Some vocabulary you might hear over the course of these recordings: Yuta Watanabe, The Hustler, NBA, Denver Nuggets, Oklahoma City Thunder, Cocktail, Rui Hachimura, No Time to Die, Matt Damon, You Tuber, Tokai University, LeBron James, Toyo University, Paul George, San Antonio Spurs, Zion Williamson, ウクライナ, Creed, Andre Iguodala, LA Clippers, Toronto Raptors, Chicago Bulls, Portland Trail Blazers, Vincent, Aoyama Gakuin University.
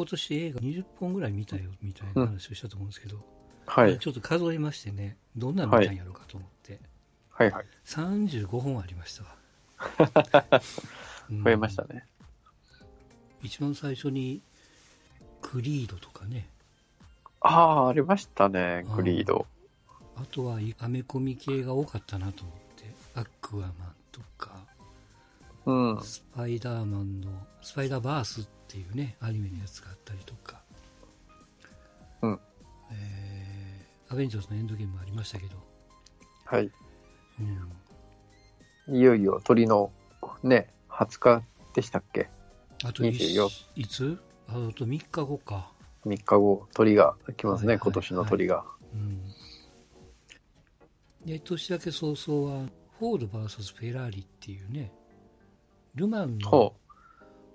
今年映画20本ぐらい見たよみたいな話をしたと思うんですけど、うん、はい、ちょっと数えましてね、どんなの見たんやろうかと思って、はいはいはい、35本ありましたわ、うん、増えましたね。一番最初にクリードとかね、ああ、ありましたね、クリード。あとはアメコミ系が多かったなと思って、アクアマンとか、うん、スパイダーマンのスパイダーバースっていうねアニメのやつがあったりとか、うん、アベンジャーズのエンドゲームもありましたけど、はい、うん、いよいよ鳥のね20日でしたっけ？あと24、いつ？あと3日後か。3日後鳥が来ますね、はいはいはい、今年の鳥が、うん、で年明け早々はフォード vs フェラーリっていうねルマンの、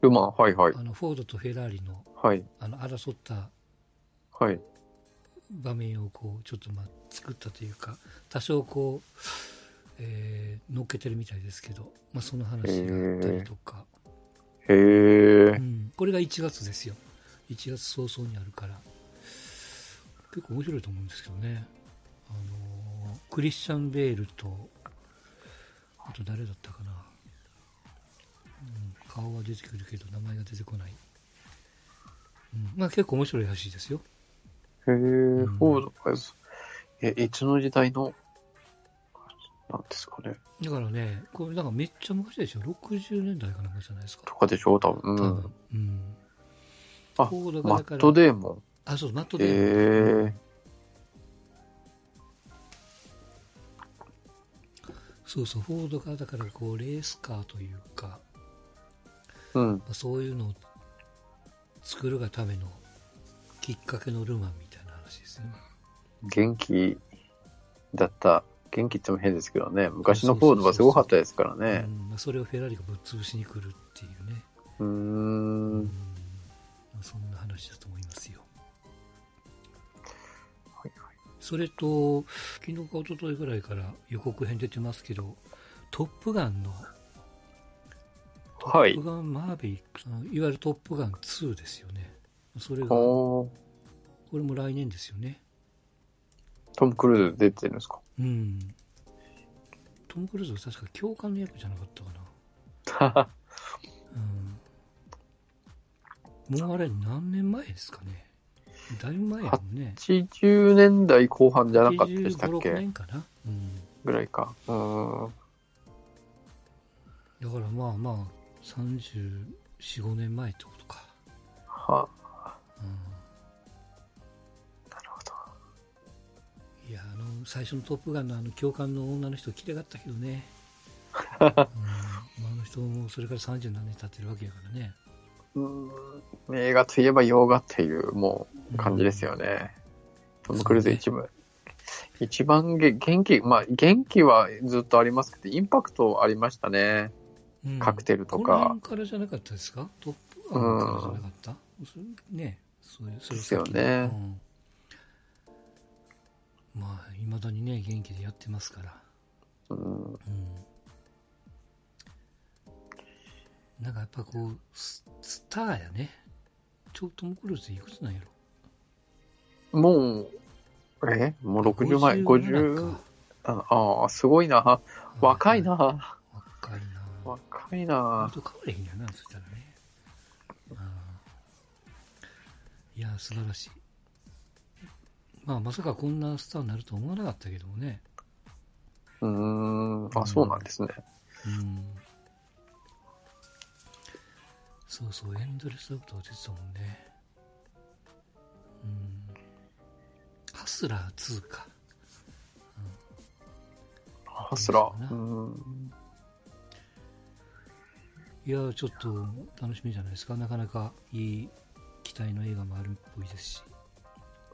ルマン、はいはい、あのフォードとフェラーリ の、はい、あの争った場面をこうちょっとまあ作ったというか多少こう、乗っけてるみたいですけど、まあ、その話があったりとか、へー、うん、これが1月ですよ。1月早々にあるから結構面白いと思うんですけどね、クリスチャン・ベールとあと誰だったかな、うん、顔は出てくるけど名前が出てこない、うん、まあ結構面白いらしいですよ。へえ、うん、フォードかよ。いつの時代のなんですかね。だからね、これなんかめっちゃ昔でしょ、60年代かなんかじゃないですかとかでしょ、多分、うん、多分、うん、あ、マットデーモン。あ、そう、マットデーモン。そうそう、フォードがだからこうレースカーというか、うん、そういうのを作るがためのきっかけのルマンみたいな話ですね。元気だった。元気っても変ですけどね。昔のフォードはすごかったですからね。それをフェラーリがぶっ潰しに来るっていうね。そんな話だと思いますよ、はいはい、それと昨日か一昨日ぐらいから予告編出てますけどトップガンの、はい、トップガンマーヴェリックス、いわゆるトップガン2ですよね。それがこれも来年ですよね。トム・クルーズ出てるんですか？うん。トム・クルーズは確か教官の役じゃなかったかな、うん、もうあれ何年前ですかね。だいぶ前やもんね。80年代後半じゃなかったでしたっけ？ 85、6年かな、うん、ぐらいか。だからまあまあ34、5年前ってことか。はあ、うん、なるほど。いや、あの最初のトップガンのあの教官の女の人綺麗だったけどね、うん、あの人もそれから30何年経ってるわけやからね。映画といえば洋画っていうもう感じですよね、うん、トム・クルーズ一部、ね、一番元気、まあ元気はずっとありますけどインパクトありましたね、うん、カクテルとかこの辺からじゃなかったですか？トップガンからじゃなかった、うん、ね、そうですよね、うん、まあいまだにね元気でやってますから、うんうん、なんかやっぱこうスターやね。トム・クルーズいくつなんやろ。もう60前50、ああすごいな、若いな、若いなと変われへんやな、そしたらね、いや素晴らしい。まあまさかこんなスターになると思わなかったけどもね。あ、そうなんですね。そうそう、エンドレスラブとは出てたもんね、うん、ハスラー2か、うん、ハスラー、うん、いやちょっと楽しみじゃないですか。なかなかいい期待の映画もあるっぽいですし、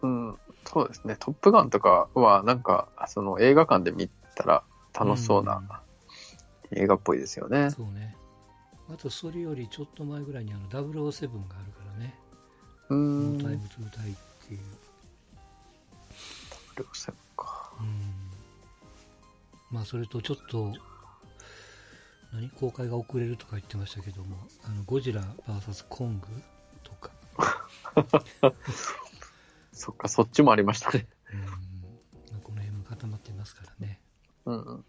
うん、そうですね。トップガンとかはなんかその映画館で見たら楽しそうな映画っぽいですよね、うん、そうね。あとそれよりちょっと前ぐらいにあの007があるからね、ノータイムトゥーダイっていう007か、うん、まあそれとちょっと何公開が遅れるとか言ってましたけども、あのゴジラ vs コングとかそっか、そっちもありましたね。うん、この辺も固まってますからね。うんうんうん、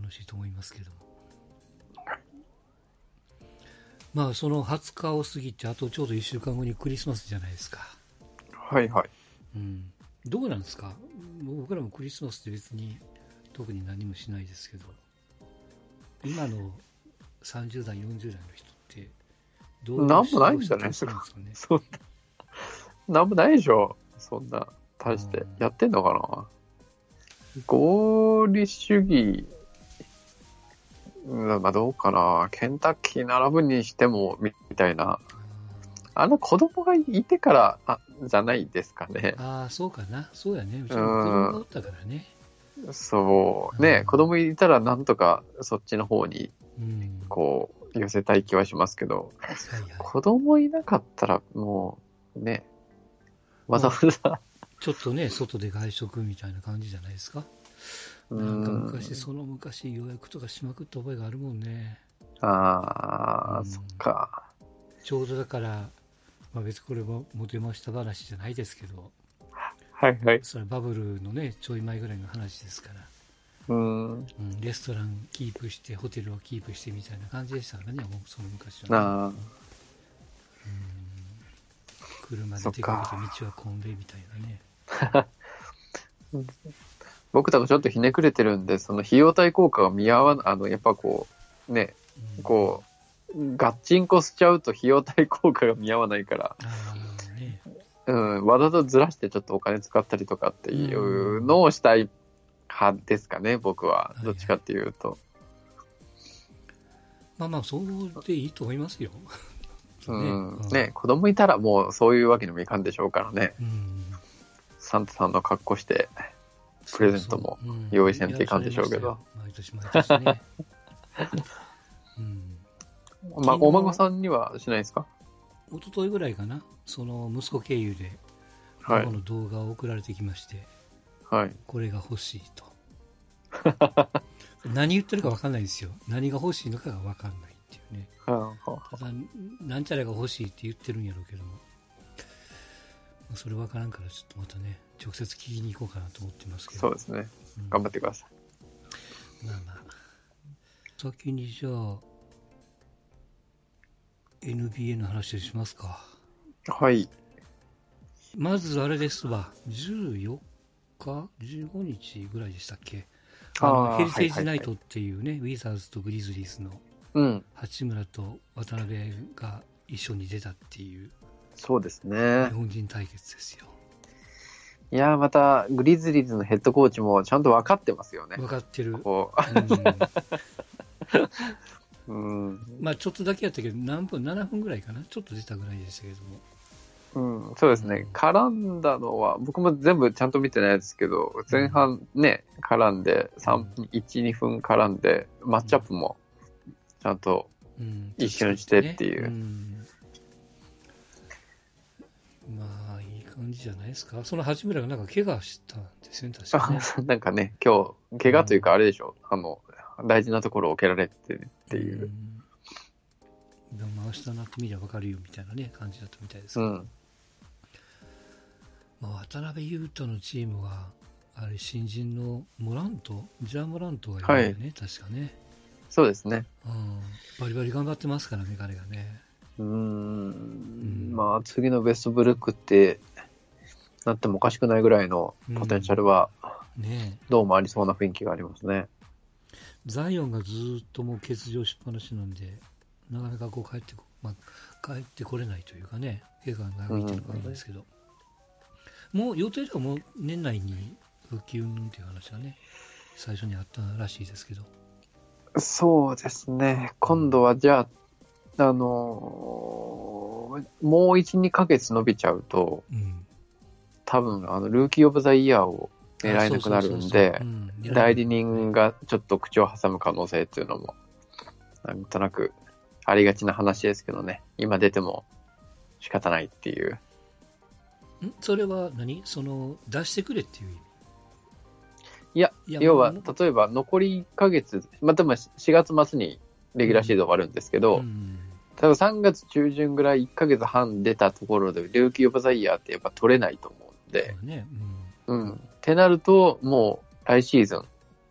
楽しいと思いますけども。まあその20日を過ぎてあとちょうど1週間後にクリスマスじゃないですか。はいはい。うん、どうなんですか。僕らもクリスマスって別に特に何もしないですけど、今の30代40代の人ってどうなんもないんじゃないですか。そんな何もないでしょ。そんな大してやってんのかな。合理主義、まあ、どうかな、ケンタッキー並ぶにしてもみたいな、あの子供がいてからじゃないですかね。ああ、そうかな、そうやね、うちの子供がおったからね。そうね、子供いたらなんとかそっちの方にこう寄せたい気はしますけど、はいはい、子供いなかったらもうね、わざわざちょっとね、外で外食みたいな感じじゃないですか。なんか昔、その昔予約とかしまくった覚えがあるもんね。ああ、そっか。ちょうどだから、まあ、別にこれもモテました話じゃないですけど、はいはい。それバブルのね、ちょい前ぐらいの話ですから、レストランキープして、ホテルをキープしてみたいな感じでしたからね、もうその昔は、ね。車で出かけて道は混んでみたいなね。僕とかちょっとひねくれてるんで、その費用対効果が見合わない、やっぱこう、ね、こう、ガッチンコしちゃうと費用対効果が見合わないから、ね、うん、わざとずらしてちょっとお金使ったりとかっていうのをしたい派ですかね、僕は。どっちかっていうと。はいはい、まあまあ、そうでいいと思いますよ。うん、ね、子供いたらもうそういうわけにもいかんでしょうからね。うん、サンタさんの格好して、プレゼントも用意せんといかんでしょうけど。毎年ね。うん、まあ、お孫さんにはしないですか？一昨日ぐらいかな、その息子経由で、はい、孫の動画を送られてきまして、はい、これが欲しいと。何言ってるか分かんないですよ。何が欲しいのかが分かんないっていうね。なんちゃらが欲しいって言ってるんやろうけども、それ分からんからちょっとまたね、直接聞きに行こうかなと思ってますけど。そうですね、頑張ってください。まあまあ、先にじゃあ NBA の話をしますか。はい。まずあれですわ、14日15日ぐらいでしたっけ、ヘリテージナイトっていうね、はいはいはい、ウィザーズとグリズリーズの八村と渡辺が一緒に出たっていう。そうですね、日本人対決ですよ。いやー、またグリズリーズのヘッドコーチもちゃんと分かってますよね。分かってる。こう、まあちょっとだけやったけど、何分、7分ぐらいかな、ちょっと出たぐらいでしたけども、うん、そうですね、絡んだのは僕も全部ちゃんと見てないですけど、前半ね、絡んで1、2分絡んで、マッチアップもちゃんと一瞬してっていう、まあいい感じじゃないですか。その八村がなんか怪我したんですよね、確かね。なんかね、今日怪我というかあれでしょ、大事なところを蹴られてっていう、でも明日なってみりゃ分かるよみたいなね感じだったみたいですけど、まあ、渡辺裕太のチームはあれ、新人のジャーモラントがいるんだよね、はい、確かね。そうですね、バリバリ頑張ってますからね、彼がね。まあ、次のウェストブルックってなってもおかしくないぐらいのポテンシャルはどうもありそうな雰囲気がありますね。ザイオンがずっともう欠場しっぱなしなんで、なかなかこう帰ってこれないというかね、怪我が長引いてるからですけど、もう予定ではもう年内に復帰云々という話がね、最初にあったらしいですけど。そうですね、今度はじゃあもう 1,2 ヶ月伸びちゃうと、多分ルーキーオブザイヤーを狙えなくなるんで、代理人がちょっと口を挟む可能性っていうのもなんとなくありがちな話ですけどね。今出ても仕方ないっていう。それは何、その出してくれっていう意味？いや要は例えば残り1ヶ月、まあ、でも4月末にレギュラーシーズン終わるんですけど、多分3月中旬ぐらい1ヶ月半出たところでルーキーオブザイヤーってやっぱ取れないと思うんで、ね、うん、ってなるともう来シーズン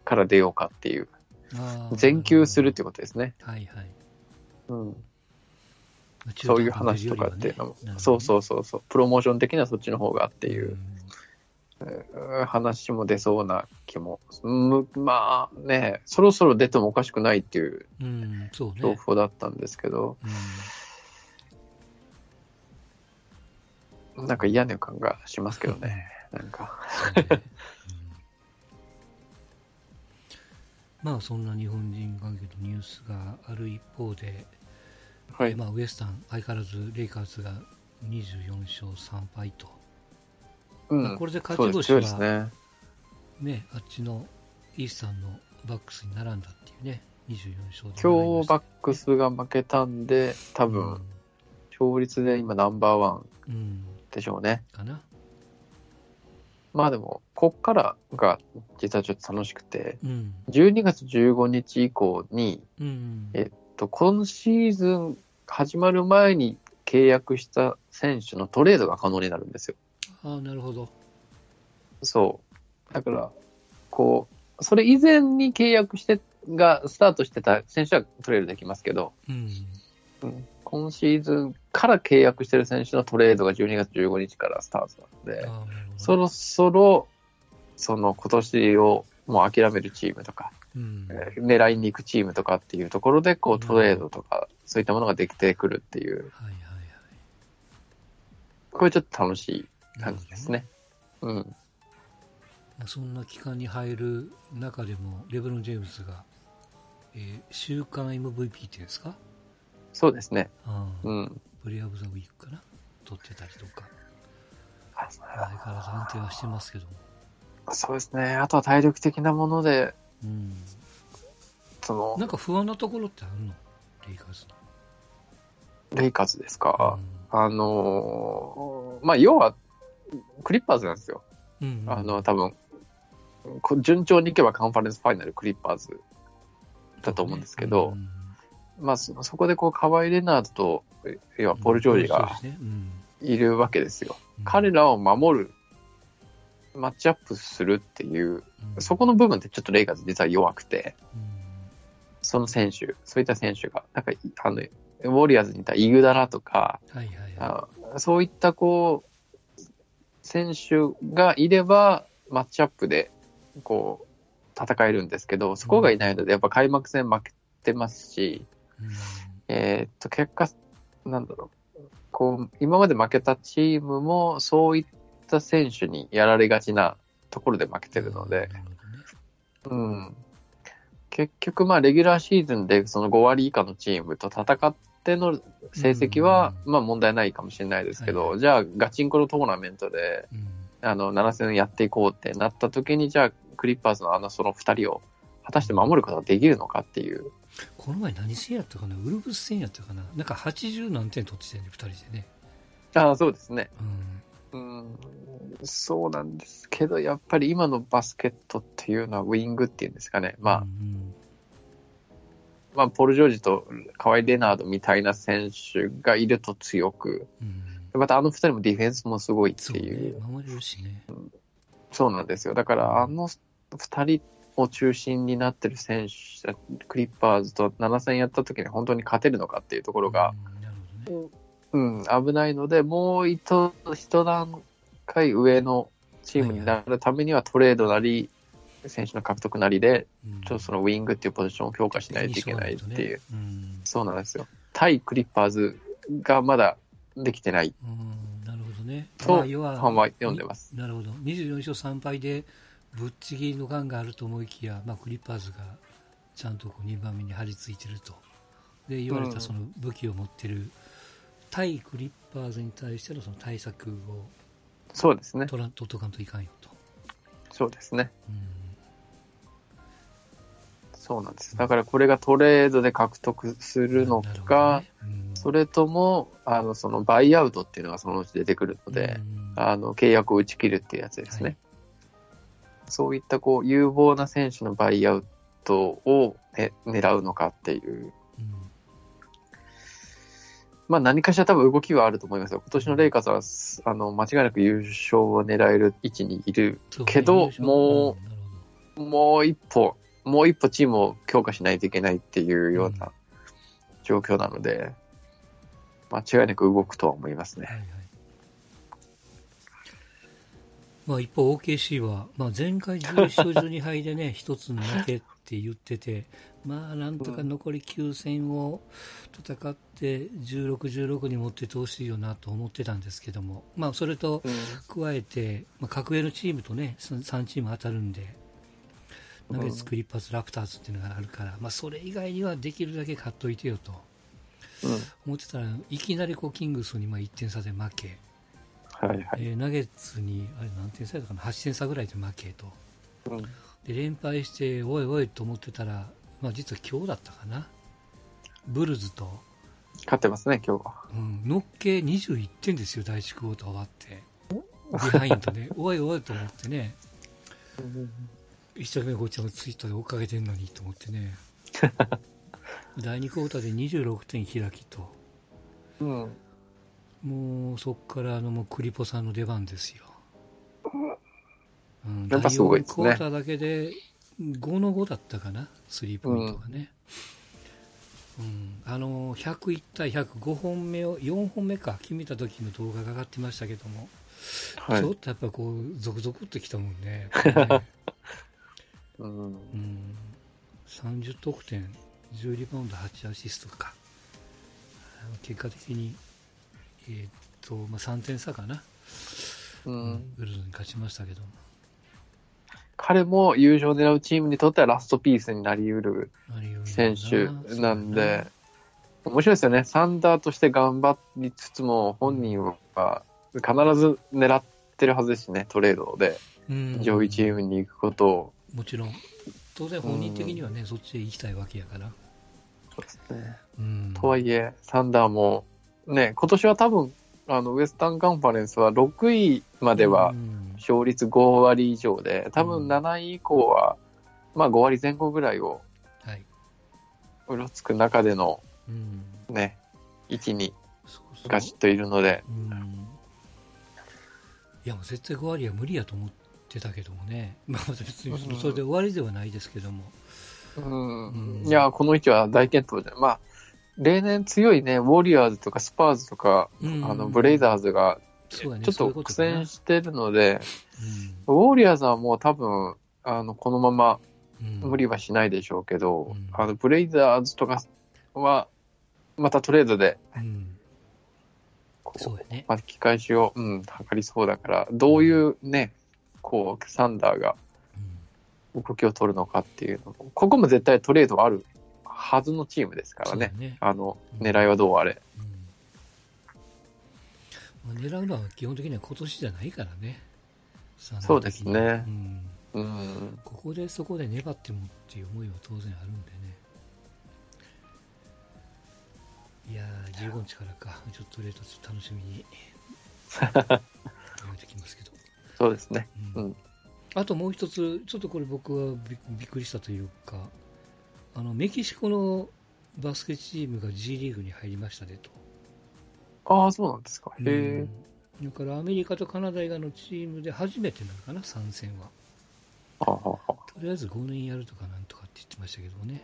から出ようかっていう全休するってことですね、はいはい、うん、そういう話とかっていうのも、ね、そうそうそうそう、プロモーション的にはそっちの方がっていう、うん、話も出そうな気も、うん、まあね、そろそろ出てもおかしくないっていう情報だったんですけど、うん、そうね、うん、なんか嫌な感がしますけどね、なんかまあ、そんな日本人関係のニュースがある一方で、はい、まあ、ウエスタン相変わらずレイカーズが24勝3敗と、うん、まあ、これで勝ち星は、ねね、あっちのイースタンのバックスに並んだっていうね、24勝で今日バックスが負けたんで多分、うん、勝率で今ナンバーワンでしょうね、うん、かな。まあでもこっからが実はちょっと楽しくて、うん、12月15日以降に、うん、今シーズン始まる前に契約した選手のトレードが可能になるんですよ。ああ、なるほど。そうだからこうそれ以前に契約してがスタートしてた選手はトレードできますけど、うんうん、今シーズンから契約してる選手のトレードが12月15日からスタートなので、あ、そろそろその今年をもう諦めるチームとか、うん、狙いに行くチームとかっていうところでこうトレードとかそういったものができてくるっていう、はいはいはい、これちょっと楽しい感じですね、うん、そんな期間に入る中でもレブロン・ジェームズが、週間 MVP っていうんですか。そうですね、うん、プレイオブザウィークかな取ってたりとか、相変わらず安定はしてますけども。そうですね、あとは体力的なもので、うん、そのなんか不安なところってあるの？レイカーズの。レイカーズですか、うん、まあ、要はクリッパーズなんですよ、うんうん、多分順調にいけばカンファレンスファイナルクリッパーズだと思うんですけど、ね、うん、まあ、そこでこうカワイ・レナードと要はポール・ジョージがいるわけですよ、うん、彼らを守るマッチアップするっていう、うん、そこの部分ってちょっとレイカーズ実は弱くて、うん、その選手、そういった選手がなんかウォリアーズにいたイグダラとか、はいはいはい、そういったこう選手がいればマッチアップでこう戦えるんですけど、そこがいないのでやっぱ開幕戦負けてますし、うん、結果なんだろう、こう今まで負けたチームもそういった選手にやられがちなところで負けてるので、うん、結局まあレギュラーシーズンでその5割以下のチームと戦っての成績はまあ問題ないかもしれないですけど、じゃあガチンコのトーナメントで7戦やっていこうってなった時に、じゃあクリッパーズのその2人を果たして守ることができるのかっていう。この前何戦やったかな、ウルブス戦やったかな、なんか80何点取ってたよね、2人でね。ああ、そうですね、うん、うん、そうなんですけど、やっぱり今のバスケットっていうのはウィングっていうんですかね、まあ、うん、まあ、ポール・ジョージとカワイ・レナードみたいな選手がいると強く、うん、また2人もディフェンスもすごいっていう、そうね、守れるしね、うん、そうなんですよ。だから2人を中心になってる選手、クリッパーズと7戦やった時に本当に勝てるのかっていうところが、うん、なるほどね、うん、危ないので、もう一段階上のチームになるためにはトレードなり選手の獲得なりで、うん、ちょっとそのウィングっていうポジションを強化しないといけないっていう、うん、そうなんですよ。対クリッパーズがまだできてない、うん、なるほどね、とファンは読んでます。なるほど。24勝3敗でぶっちぎりの感があると思いきや、まあ、クリッパーズがちゃんと2番目に張り付いてるとで言われた、その武器を持ってる、うん、対クリッパーズに対してのその対策を、そうですね、取っとかんといかんよと。そうですね、うん、そうなんです。だからこれがトレードで獲得するのか、ね、うん、それともそのバイアウトっていうのがそのうち出てくるので、うん、契約を打ち切るっていうやつですね、はい、そういったこう有望な選手のバイアウトを、ね、狙うのかっていう、うん、まあ、何かしら多分動きはあると思いますよ。今年のレイカーズは間違いなく優勝を狙える位置にいるけど、もう一歩チームを強化しないといけないっていうような状況なので、間違いなく動くとは思いますね。はいはい。まあ、一方 OKC は、まあ、前回11勝12敗でね一つ負けって言ってて、まあなんとか残り9戦を戦って16に持っててほしいよなと思ってたんですけども、まあ、それと加えて、まあ、格上のチームとね3チーム当たるんで、ナゲッツ、クリッパーズ、ラプターズっていうのがあるから、まあ、それ以外にはできるだけ勝っといてよと思ってたら、いきなりこうキングスにまあ1点差で負け、はいはい、ナゲッツにあれ何点差だったかな、8点差ぐらいで負けと、で連敗しておいおいと思ってたら、まあ、実は今日だったかな、ブルズと勝ってますね今日は、うん、のっけ21点ですよ、第1クォーター終わってビハインドねおいおいと思ってね、一生懸命こっちのツイッターで追っかけてるのにと思ってね第2クォーターで26点開きと、うん、もうそこからもうクリポさんの出番ですよ、うん、第4クォーターだけで5の5だったかな、スリーポイントがね、うん、101対105本目を4本目か決めた時の動画が上がってましたけども、はい、ちょっとやっぱこうゾクゾクってきたもんね、うん、30得点10リバウンド8アシストか、結果的に、まあ、3点差かな、ブルズに勝ちましたけども、彼も優勝を狙うチームにとってはラストピースになりうる選手なんで、面白いですよね。サンダーとして頑張りつつも本人は必ず狙ってるはずですしね、トレードで上位チームに行くことを、もちろん当然本人的にはね、そっちへ行きたいわけやから。そうですね。とはいえサンダーもね、今年は多分ウエスタンカンファレンスは6位までは勝率5割以上で、多分7位以降は、まあ、5割前後ぐらいをうろつく中での、ね、位置にガシッといるので、いやもう絶対5割は無理やと思ってたけどもね、まあ、別にそれで終わりではないですけども、いやこの位置は大健闘じゃない、まあ例年強いね、ウォリアーズとかスパーズとか、ブレイザーズがちょっと苦戦してるので、ウォリアーズはもう多分このまま無理はしないでしょうけど、ブレイザーズとかはまたトレードで、巻き返しを、図りそうだから、どういうね、こうサンダーが動きを取るのかっていうの、ここも絶対トレードはあるはずのチームですからね、狙いはどうあれ、狙うのは基本的には今年じゃないからね。そうですね、ここでそこで粘ってもっていう思いは当然あるんでね。いやー15日からか、ちょっとレートちょっと楽しみに考えてきますけどそうですね、あともう一つ、ちょっとこれ僕はびっくりしたというか、メキシコのバスケチームが G リーグに入りましたねと。ああ、そうなんですか。へえ。だからアメリカとカナダ以外のチームで初めてなのかな、参戦は。とりあえず5年やるとかなんとかって言ってましたけどね。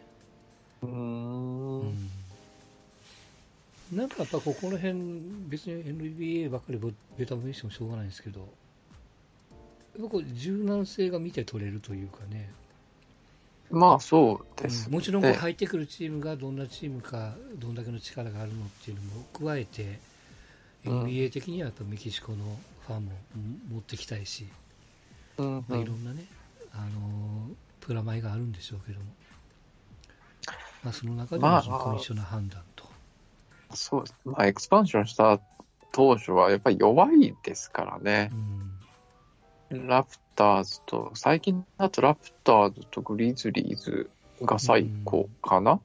なんかやっぱここの辺、別に NBA ばっかりベタ褒めしてもしょうがないんですけど、僕柔軟性が見て取れるというかね。まあそうです、もちろんこう入ってくるチームがどんなチームか、どんだけの力があるのっていうのも加えて、NBA 的にはやっぱメキシコのファンも持ってきたいし、まあ、いろんなね、プラマイがあるんでしょうけども、まあ、その中でもコミッショナー判断と、そうです、まあ、エクスパンションした当初はやっぱり弱いですからね、ラプターズと、最近だとラプターズとグリズリーズが最高かな、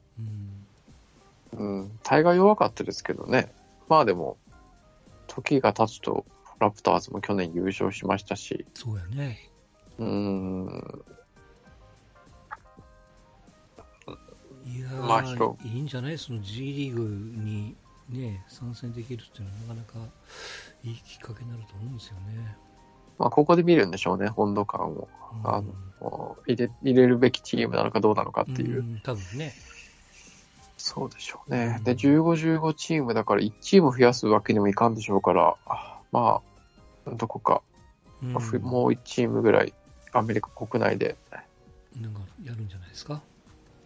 大概弱かったですけどね。まあでも時が経つとラプターズも去年優勝しましたし、そうやね、いや、まあ、いいんじゃない、その G リーグにね、参戦できるっていうのはなかなかいいきっかけになると思うんですよね。まあ、ここで見るんでしょうね、温度感を、うん、入れるべきチームなのかどうなのかっていう、うん、多分ね、そうでしょうね、うん、で15、15チームだから1チーム増やすわけにもいかんでしょうから、まあ、どこか、うん、もう1チームぐらいアメリカ国内でなんかやるんじゃないですか。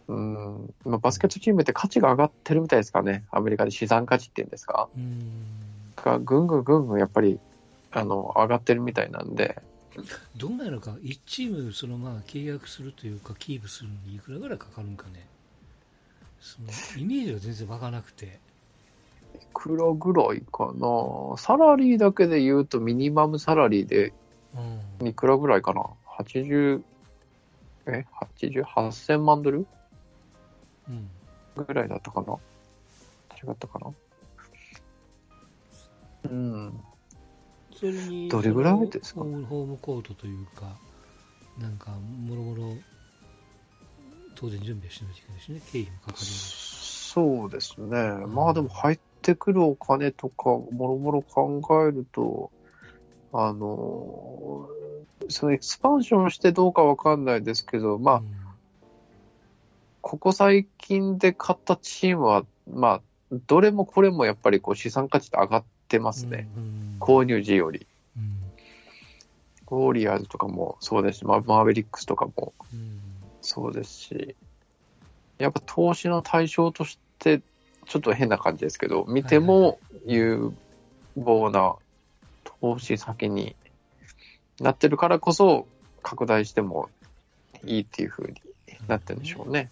うん、まあ、バスケットチームって価値が上がってるみたいですかね、アメリカで資産価値っていうんですか、うん、がぐんぐんやっぱり上がってるみたいなんで、どうなるか1チームまあ契約するというかキープするのにいくらぐらいかかるんかね、そのイメージは全然わからなくていくらぐらいかな、サラリーだけで言うとミニマムサラリーでいくらぐらいかな、80万ドル、うん、ぐらいだったかな、違ったかな、うん、それにどれぐらいですか、ホームコートというかなんかもろもろ当然準備しないといけないしね、経費もかかる、そうですね、うん、まあでも入ってくるお金とかもろもろ考えるとそのエクスパンションしてどうかわかんないですけど、まあ、うん、ここ最近で買ったチームは、まあ、どれもこれもやっぱり資産価値って上がってますね、うんうん、購入時より、うん、ウォリアーズとかもそうですし、マーベリックスとかもそうですし、やっぱ投資の対象としてちょっと変な感じですけど見ても有望な投資先になってるからこそ拡大してもいいっていう風になってるんでしょうね、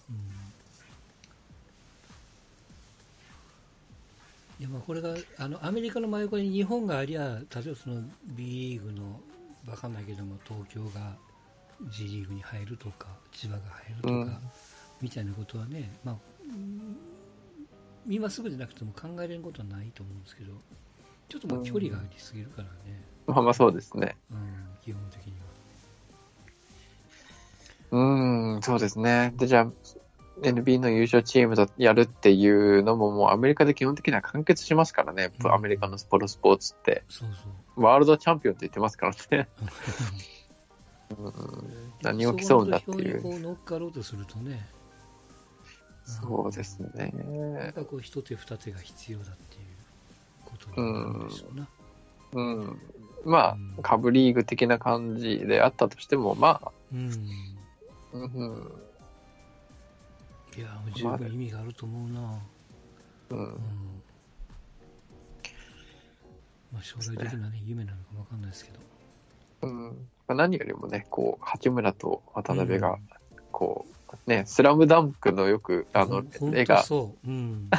うん、いや、まあこれがアメリカの真横に日本がありゃ、例えばその B リーグの分かんないけども東京が G リーグに入るとか千葉が入るとか、うん、みたいなことはね、まあ今すぐじゃなくても考えれることはないと思うんですけど、ちょっとまあ距離がありすぎるからね、うん、まあそうですね、うん、基本的にはそうですね。で、じゃあ NBA の優勝チームとやるっていうのももうアメリカで基本的には完結しますからね、うん、アメリカのプロスポーツってそうそうワールドチャンピオンって言ってますからね何を競うんだっていう、そう乗っかろうとするとね、そうですね、なんか一手二手が必要だっていうことなんでしょうな、うんうん、まあ下部リーグ的な感じであったとしても、まあ、うん、いや十分意味があると思うな、まあ、将来的な、ね、夢なのか分かんないですけど、まあ、何よりもね八村と渡辺がスラムダンクのよく絵がそう、うん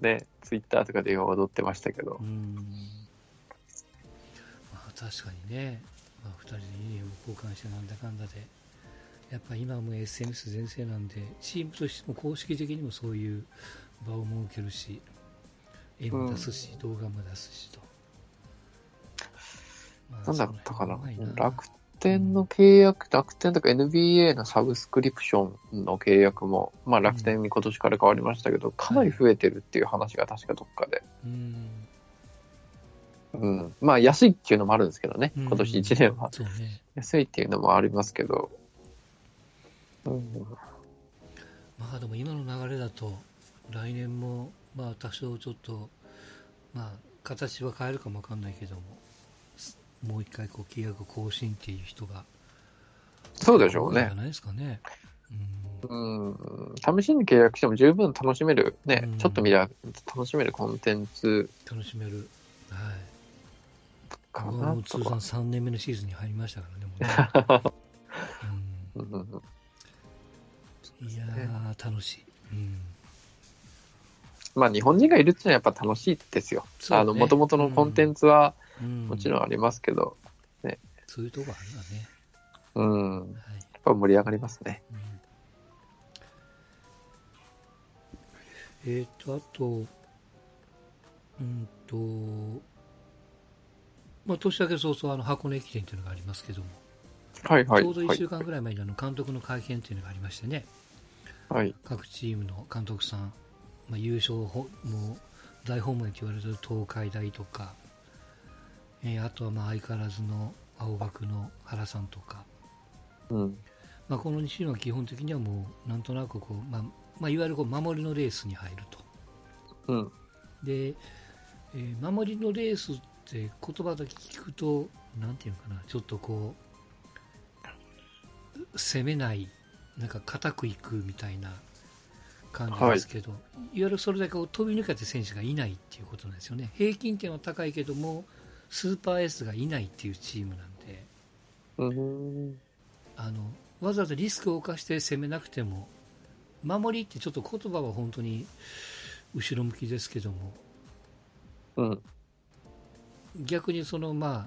ね、ツイッターとかで踊ってましたけど、まあ、確かにね、まあ、2人でユニフォーム交換してなんだかんだでやっぱ今も SNS 全盛なんでチームとしても公式的にもそういう場を設けるし絵も出すし、動画も出すしと、まあ、なんだったかな、楽天の契約、楽天とか NBA のサブスクリプションの契約も、まあ、楽天に今年から変わりましたけど、かなり増えてるっていう話が確かどっかで、まあ安いっていうのもあるんですけどね、今年1年は、そうね、安いっていうのもありますけど、まあでも今の流れだと来年もまあ多少ちょっとまあ形は変えるかもわかんないけども、もう一回契約更新っていう人が、そうでしょうね、じゃないですかね、試しに契約しても十分楽しめるね、ちょっと見れば楽しめるコンテンツ、楽しめる、はい、かなとか、通算3年目のシーズンに入りましたからね、もうねいやー楽しい、まあ日本人がいるっていうのはやっぱ楽しいですよ、ね、元々のコンテンツはもちろんありますけど、ね、そういうとこあるわね、はい、やっぱ盛り上がりますね、あとまあ年明け早々箱根駅伝というのがありますけども、はいはい、ちょうど1週間ぐらい前に監督の会見というのがありましてね、はい、各チームの監督さん、まあ、優勝も大本命と言われている東海大とか、あとはまあ相変わらずの青学の原さんとか、うんまあ、この2チームは基本的にはもうなんとなくこう、まあ、いわゆるこう守りのレースに入ると、うんで守りのレースって言葉だけ聞くとなんていうのかなちょっとこう攻めないなんか固くいくみたいな感じですけど、はい、いわゆるそれだけを飛び抜けて選手がいないっていうことなんですよね。平均点は高いけどもスーパーエースがいないっていうチームなんで、うん、わざわざリスクを冒して攻めなくても守りってちょっと言葉は本当に後ろ向きですけども、うん、逆にそのまあ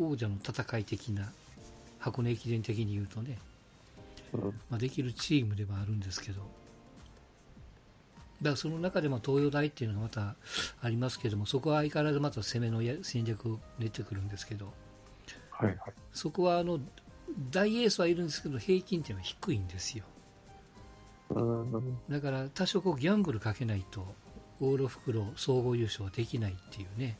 王者の戦い的な箱根駅伝的に言うとね、うんまあ、できるチームではあるんですけど、だからその中でまあ東洋大っていうのがまたありますけども、そこは相変わらずまた攻めの戦略を練ってくるんですけど、はいはい、そこは大エースはいるんですけど平均点は低いんですよ。うん、だから多少こうギャンブルかけないと往路袋総合優勝はできないっていうね、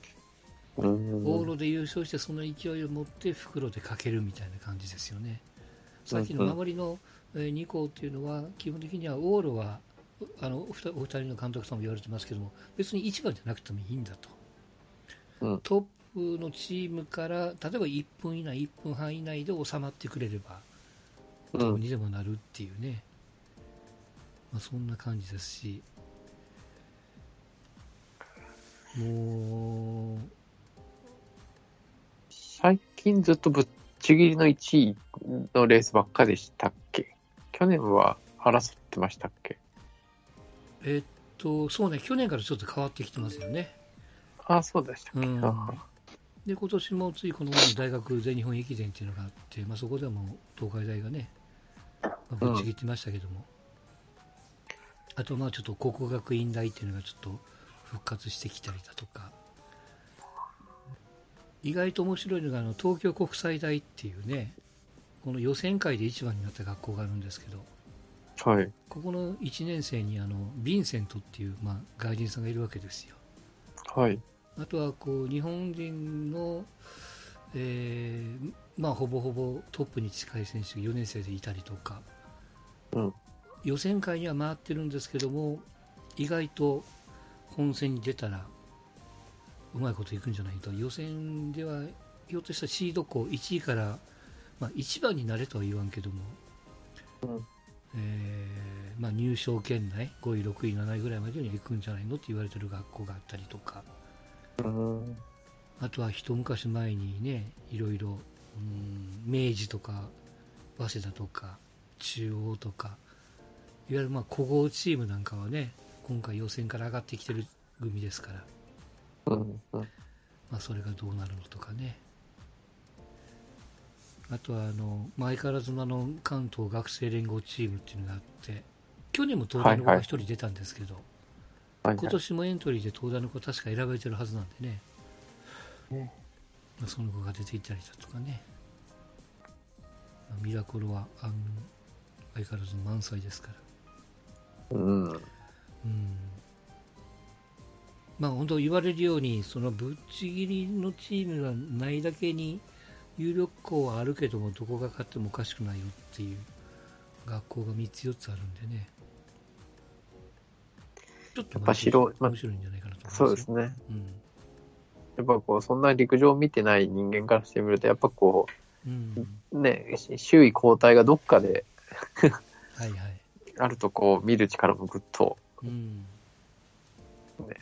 うん、往路で優勝してその勢いを持って袋でかけるみたいな感じですよね。さっきの守りの2校っていうのは基本的には往路はお二人の監督さんも言われてますけども別に1番じゃなくてもいいんだと、うん、トップのチームから例えば1分以内1分半以内で収まってくれればどうにでもなるっていうね、まあ、そんな感じですし、もう最近ずっとぶっちぎりの1位のレースばっかでしたっけ。去年は争ってましたっけ。そうね、去年からちょっと変わってきてますよね。あ、そうでしたっけ。うん、で今年もついこの前の大学全日本駅伝っていうのがあって、まあ、そこではもう東海大がね、まあ、ぶっちぎってましたけども、うん、あとまあちょっと高校学院大っていうのがちょっと復活してきたりだとか、意外と面白いのが東京国際大っていうね、この予選会で一番になった学校があるんですけど、はい、ここの1年生にヴィンセントっていう、まあ、外人さんがいるわけですよ、はい、あとはこう日本人の、まあ、ほぼほぼトップに近い選手が4年生でいたりとか、うん、予選会には回ってるんですけども意外と本戦に出たらうまいこといくんじゃないと、予選ではひょっとしたらシード校1位から、まあ、1番になれとは言わんけども、うんまあ、入賞圏内5位6位7位ぐらいまでに行くんじゃないのって言われてる学校があったりとか、うん、あとは一昔前にねいろいろ明治とか早稲田とか中央とかいわゆるまあ古豪チームなんかはね今回予選から上がってきてる組ですから、うんうんまあ、それがどうなるのとかね、あとは相変わらずの関東学生連合チームっていうのがあって去年も東大の子が1人出たんですけど、はいはい、今年もエントリーで東大の子確か選ばれてるはずなんでね、うんまあ、その子が出ていたりだとかね、まあ、見どころは相変わらず満載ですから、うんうんまあ、本当言われるようにそのぶっちぎりのチームがないだけに有力校はあるけどもどこが勝ってもおかしくないよっていう学校が3つ4つあるんでね、ちょっと面白いんじゃないかなと思います。そうですね、うん、やっぱこうそんな陸上を見てない人間からしてみるとやっぱこう、うん、ね周囲交代がどっかではい、はい、あるとこう見る力もぐっと、うんね